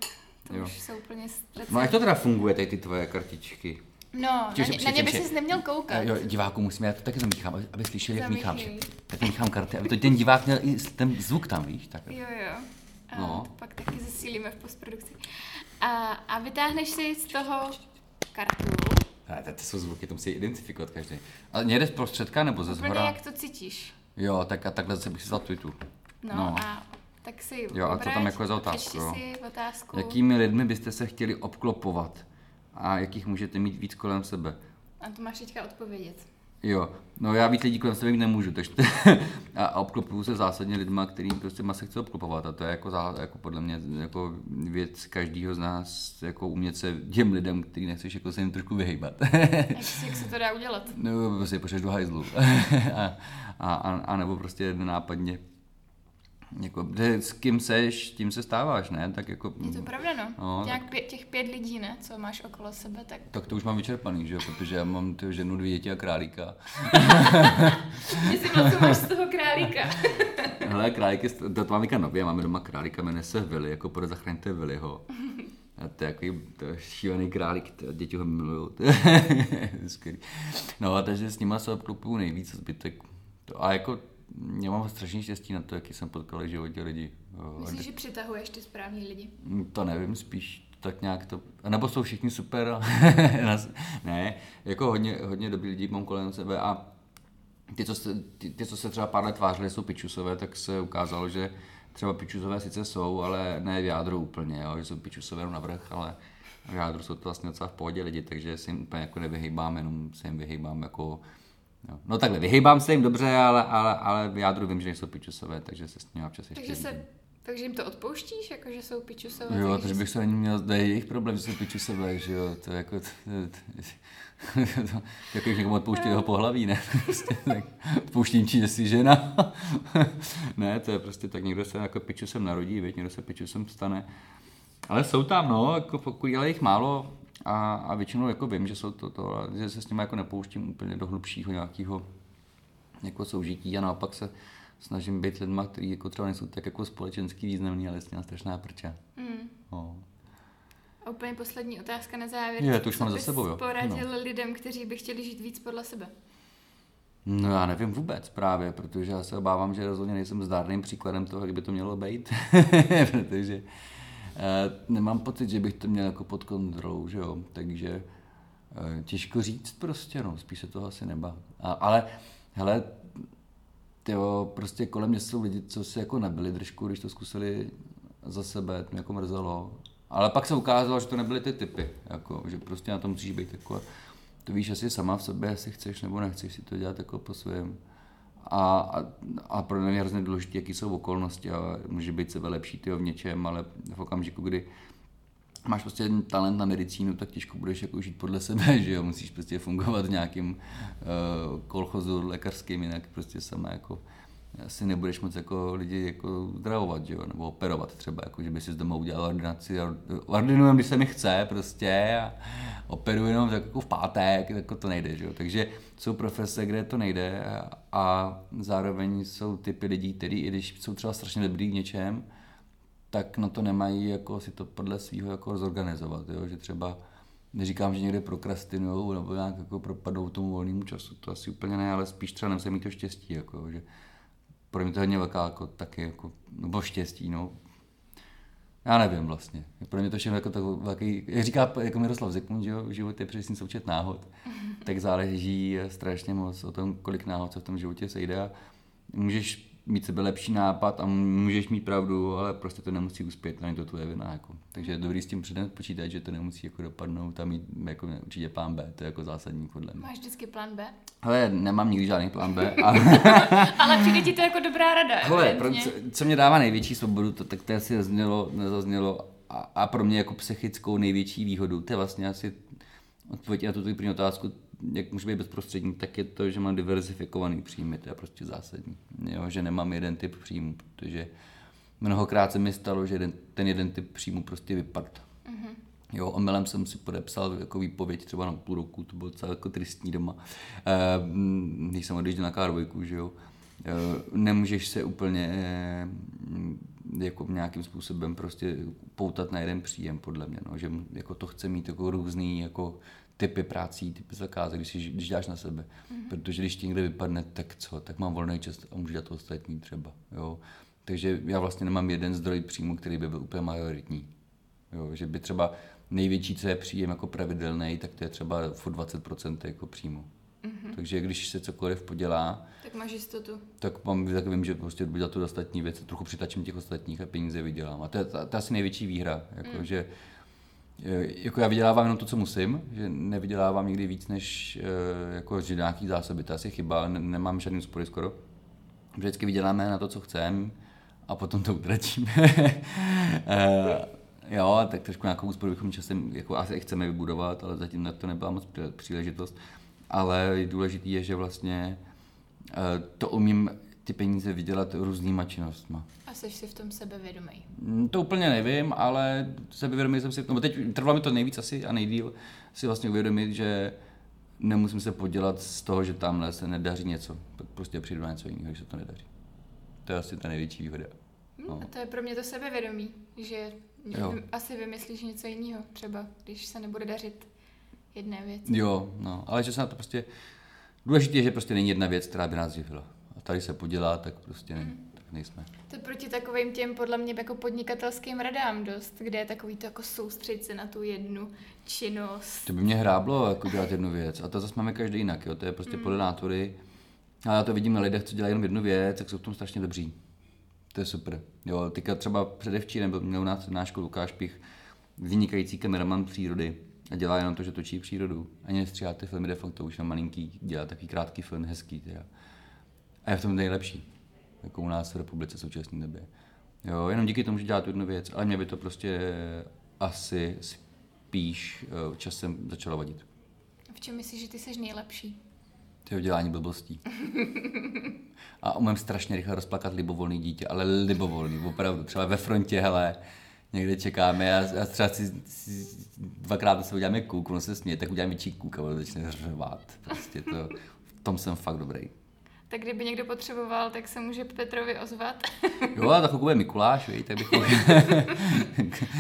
to jo. Už jsou úplně... Stracen. No, jak to teda funguje, tady ty tvoje kartičky? No, Těž, na, ně, na ně by ses neměl koukat. Jo, diváku musíme, já to taky zamíchám, aby, aby slyšeli, jak míchám. Tak míchám karty, aby to ten divák měl i ten zvuk tam, víš? Tak. Jo, jo. A no. To pak taky zesílíme v postprodukci. A, a vytáhneš si z toho kartu. To, to jsou zvuky, to musí identifikovat každý. A někde z prostředka nebo ze zhora? Úplně jak to cítíš. Jo, tak a takhle se bych si vzal tu tu. No, no a tak si jo, a co tam jako je za otázku, jo? Si otázku. Jakými lidmi byste se chtěli obklopovat? A jakých můžete mít víc kolem sebe? A to máš teďka odpovědět. Jo, no já víc lidí kolem sebe nemůžu, takže a obklopuju se zásadně lidma, kterým prostě se chce obklopovat, a to je jako, jako podle mě jako věc každýho z nás, jako umět se těm lidem, který nechceš, jako se jim trošku vyhejbat. Jak se to dá udělat? No prostě pošleš do hajzlu a, a, a nebo prostě nenápadně. Jako, s kým seš, tím se stáváš, ne? Tak jako, je to pravda, no. no Nějak pě- těch pět lidí, ne? Co máš okolo sebe, tak... Tak to už mám vyčerpaný, že jo? Protože já mám tu ženu, dvě děti a králíka. Jestli vlastně máš z toho králíka. Hele, králíky, to mám říkat nově, máme doma králíka, jmenuje se Willy, jako pro Zachraňte Willyho. A to je takový to je šílený králík, děti ho milují. No, takže s nima se obklupuju nejvíc zbytek. To, a jako... Já mám strašný štěstí na to, jaký jsem potkal v životě lidi. Myslíš, že přitahuješ ty správný lidi? To nevím, spíš tak nějak to... Nebo jsou všichni super, ale... ne, jako hodně, hodně dobrý lidi mám kolem sebe a ty co, se, ty, ty, co se třeba pár let tvářili, jsou pičusové, tak se ukázalo, že třeba pičusové sice jsou, ale ne v jádru úplně, jo? Že jsou pičusové navrch, ale v jádru jsou to vlastně docela v pohodě lidi, takže se jim úplně jako nevyhýbám, jenom se jim vyhýbám jako... No, no takhle, vyhejbám se jim dobře, ale, ale, ale v jádru vím, že nejsou pičusové, takže se s nimi občas ještě... Takže, se, takže jim to odpouštíš, jako že jsou pičusové? Jo, takže bych se na ní měl, to je jejich problém, že jsou pičusové, že jo, to jako... Jako jich někomu odpouští jeho pohlaví, ne? Odpouštím či, že jsi žena. Ne, to je prostě tak, někdo se jako pičusem narodí, věď, někdo se pičusem stane. Ale jsou tam, no, jako pokud je jich málo... A, a většinou jako vím, že, jsou to, to, že se s nimi jako nepouštím úplně do hlubšího nějakého jako soužití a naopak se snažím být lidma, kteří jako třeba nejsou tak jako společenský významný, ale s nimi strašná prča. Mm. No. A úplně poslední otázka na závěr. Je, to už mám za sebou, jo. Poradil no. lidem, kteří by chtěli žít víc podle sebe? No já nevím vůbec právě, protože já se obávám, že rozhodně nejsem zdárným příkladem toho, jak by to mělo být, protože... Uh, nemám pocit, že bych to měl jako pod kontrolou, že jo, takže uh, těžko říct prostě, no, spíš se toho asi nebá. A, ale, hele, tyjo, prostě kolem mě jsou lidi, co si jako nabili držku, když to zkusili za sebe, to mě jako mrzelo. Ale pak se ukázalo, že to nebyly ty typy, jako, že prostě na tom musíš být jako, to víš asi sama v sobě, jestli chceš nebo nechceš si to dělat jako po svém. A, a, a pro mě je hrozně důležité, jaký jsou okolnosti, a může být sebe lepší tyjo, v něčem, ale v okamžiku, kdy máš prostě talent na medicínu, tak těžko budeš jako žít podle sebe, že jo, musíš prostě fungovat v nějakým uh, kolchozu lékařským, jinak prostě sama jako asi nebudeš moc jako lidi jako zdravovat, že jo, nebo operovat třeba, jako že by si z doma udělal ordinaci, ordinujem, když se mi chce prostě a operuji jenom tak jako v pátek, jako to nejde, že jo, takže jsou profese, kde to nejde a zároveň jsou typy lidí, který i když jsou třeba strašně dobrý v něčem, tak na to nemají jako si to podle svýho jako zorganizovat, jo? Že třeba neříkám, že někde prokrastinujou nebo nějak jako propadnou tomu volnému času, to asi úplně ne, ale spíš třeba nemusím mít to štěstí, jako, že pro mě to je hodně velká jako taky, jako, nebo štěstí, no, já nevím vlastně, pro mě to všechno jako takový velký, jak říká jako Miroslav Zikmund, že jo, život je přesně součet náhod, tak záleží strašně moc o tom, kolik náhod se v tom životě sejde a můžeš mít sebe lepší nápad a můžeš mít pravdu, ale prostě to nemusí uspět, není to tvoje vina. Jako. Takže je dobrý s tím předem počítat, že to nemusí jako dopadnout a mít jako, ne, určitě plán B, to je jako zásadní podle mě. Máš vždycky plán B? Hele, nemám nikdy žádný plán B. Ale, ale přijde ti to jako dobrá rada. Hele, pro, co, co mě dává největší svobodu, to, tak to asi nezaznělo, nezaznělo a, a pro mě jako psychickou největší výhodu, to je vlastně asi odpověď na tu tvůj první otázku, jak může být bezprostřední, tak je to, že mám diverzifikovaný příjmy, to je prostě zásadní. Jo, že nemám jeden typ příjmu, protože mnohokrát se mi stalo, že jeden, ten jeden typ příjmu prostě vypadl. Mm-hmm. Jo, omylem jsem si podepsal jako výpověď třeba na půl roku, to bylo celé jako tristní doma. Ehm, když jsem odjížděl na Kárvojku, že jo, ehm, nemůžeš se úplně ehm, jako nějakým způsobem prostě poutat na jeden příjem, podle mě, no, že jako to chce mít jako různý jako typy prácí, typy zakázek, když, si, když dáš na sebe. Mm-hmm. Protože když ti někde vypadne, tak co, tak mám volný čas a můžu dělat to ostatní třeba. Jo? Takže já vlastně nemám jeden zdroj příjmu, který by byl úplně majoritní. Jo? Že by třeba největší, co je příjem jako pravidelný, tak to je třeba furt dvacet procent jako příjmu. Mm-hmm. Takže když se cokoliv podělá, tak máš jistotu. Tak, mám, tak vím, že prostě budu dělat tu ostatní věc, trochu přitačím těch ostatních a peníze vydělám. A to je, to, to je asi největší výhra. Jako, mm. že, jako já vydělávám jenom to, co musím, že nevydělávám nikdy víc než jako, že nějaký zásoby, to asi chyba, ale nemám žádný úspory skoro. Vždycky vyděláme na to, co chceme a potom to utratíme. Jo, tak trošku nějakou úsporu bychom časem jako, asi chceme vybudovat, ale zatím na to nebyla moc příležitost. Ale důležitý je, že vlastně to umím ty peníze vydělat různýma činnostma. A jsi si v tom sebevědomý? To úplně nevím, ale sebevědomý jsem si v tom, teď trvalo mi to nejvíc asi a nejdýl si vlastně uvědomit, že nemusím se podělat z toho, že tamhle se nedaří něco. Prostě přijdu na něco jiného, že se to nedaří. To je asi ta největší výhoda. No. A to je pro mě to sebevědomí, že jo. Asi vymyslíš něco jiného, třeba když se nebude dařit jedné věci. Jo, no, ale že se na to prostě, důležité je, že prostě není jedna věc, která by nás živila. A tady se podělá, tak prostě ne, mm. tak nejsme. To je proti takovým těm, podle mě, jako podnikatelským radám dost, kde je takový to jako soustředit se na tu jednu činnost. To by mě hráblo jako dělat jednu věc a to zase máme každý jinak, jo? To je prostě mm. podle nátury. A já to vidím na lidech, co dělají jenom jednu věc, tak jsou v tom strašně dobří. To je super. Jo, teďka třeba předevčírem byl měl u nás přednášku Lukáš Pích, vynikající kameraman přírody. A dělá jenom to, že točí přírodu. Ani nestříhá ty filmy, de facto už jenom malinký, dělá takový krátký film, hezký teda. A je v tom nejlepší, jako u nás v republice v současné době. Jo, jenom díky tomu, že dělá tu jednu věc, ale mě by to prostě asi spíš časem začalo vadit. V čem myslíš, že ty jsi nejlepší? To je dělání blbostí. A umím strašně rychle rozplakat libovolný dítě, ale libovolný, opravdu. Třeba ve frontě, hele, někde čekáme a, a třeba si, si dvakrát na sebe uděláme kůk, ono se směje, tak uděláme větší kůk a ono začne řvát. Prostě to, v tom jsem fakt dobrý. Tak kdyby někdo potřeboval, tak se může Petrovi ozvat. Jo, a tak pokud bude Mikuláš, víj, tak bych...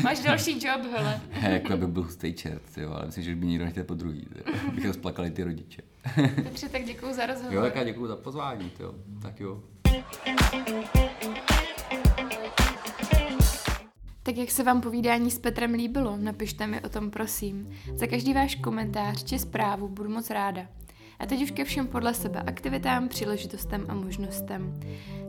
Máš další job, hele. Jako já bych byl hustý čert, jo, ale myslím, že už by nikdo nechtěl po druhý, abychom splakali ty rodiče. Petře, tak děkuju za rozhovor. Jo, tak já děkuju za pozvání, jo. Tak jo. Tak jak se vám povídání s Petrem líbilo, napište mi o tom prosím. Za každý váš komentář či zprávu budu moc ráda. A teď už ke všem podle sebe aktivitám, příležitostem a možnostem.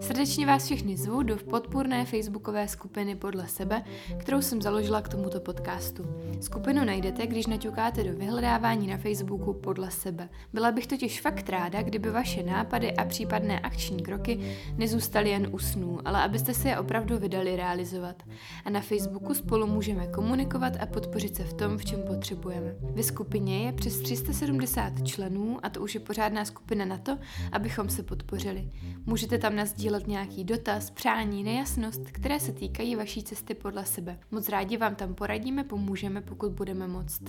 Srdečně vás všechny zvu do podpůrné facebookové skupiny Podle sebe, kterou jsem založila k tomuto podcastu. Skupinu najdete, když naťukáte do vyhledávání na Facebooku Podle sebe. Byla bych totiž fakt ráda, kdyby vaše nápady a případné akční kroky nezůstaly jen u snů, ale abyste se je opravdu vydali realizovat. A na Facebooku spolu můžeme komunikovat a podpořit se v tom, v čem potřebujeme. Ve skupině je přes tři sta sedmdesát členů a to už je pořádná skupina na to, abychom se podpořili. Můžete tam nasdílet nějaký dotaz, přání, nejasnost, které se týkají vaší cesty podle sebe. Moc rádi vám tam poradíme, pomůžeme, pokud budeme moct.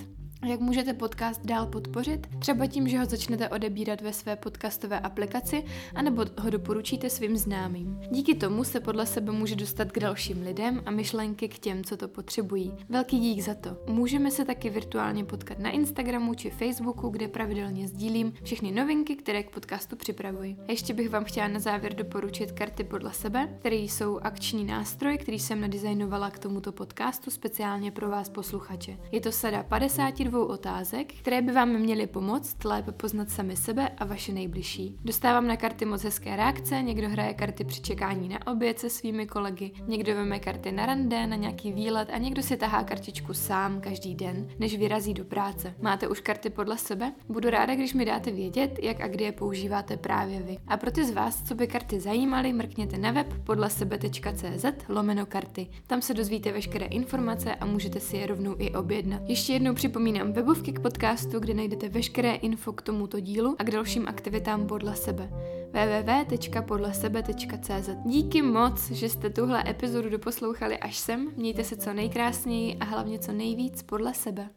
Jak můžete podcast dál podpořit? Třeba tím, že ho začnete odebírat ve své podcastové aplikaci, anebo ho doporučíte svým známým. Díky tomu se podle sebe může dostat k dalším lidem a myšlenky k těm, co to potřebují. Velký dík za to. Můžeme se taky virtuálně potkat na Instagramu či Facebooku, kde pravidelně sdílím všechny novinky, které k podcastu připravuji. Ještě bych vám chtěla na závěr doporučit karty podle sebe, které jsou akční nástroj, který jsem nadizajnovala k tomuto podcastu speciálně pro vás posluchače. Je to sada padesát dva otázek, které by vám měly pomoct lépe poznat sami sebe a vaše nejbližší. Dostávám na karty moc hezké reakce, někdo hraje karty při čekání na oběd se svými kolegy, někdo veme karty na rande, na nějaký výlet a někdo si tahá kartičku sám každý den, než vyrazí do práce. Máte už karty podle sebe? Budu ráda, když mi dáte vědět, jak a kdy je používáte právě vy. A pro ty z vás, co by karty zajímaly, mrkněte na web podlesebe.cz lomeno karty. Tam se dozvíte veškeré informace a můžete si je rovnou i objednat. Ještě jednou připomínám webovky k podcastu, kde najdete veškeré info k tomuto dílu a k dalším aktivitám podle sebe. w w w tečka podlesebe tečka c z. Díky moc, že jste tuhle epizodu doposlouchali až sem. Mějte se co nejkrásněji a hlavně co nejvíc podle sebe.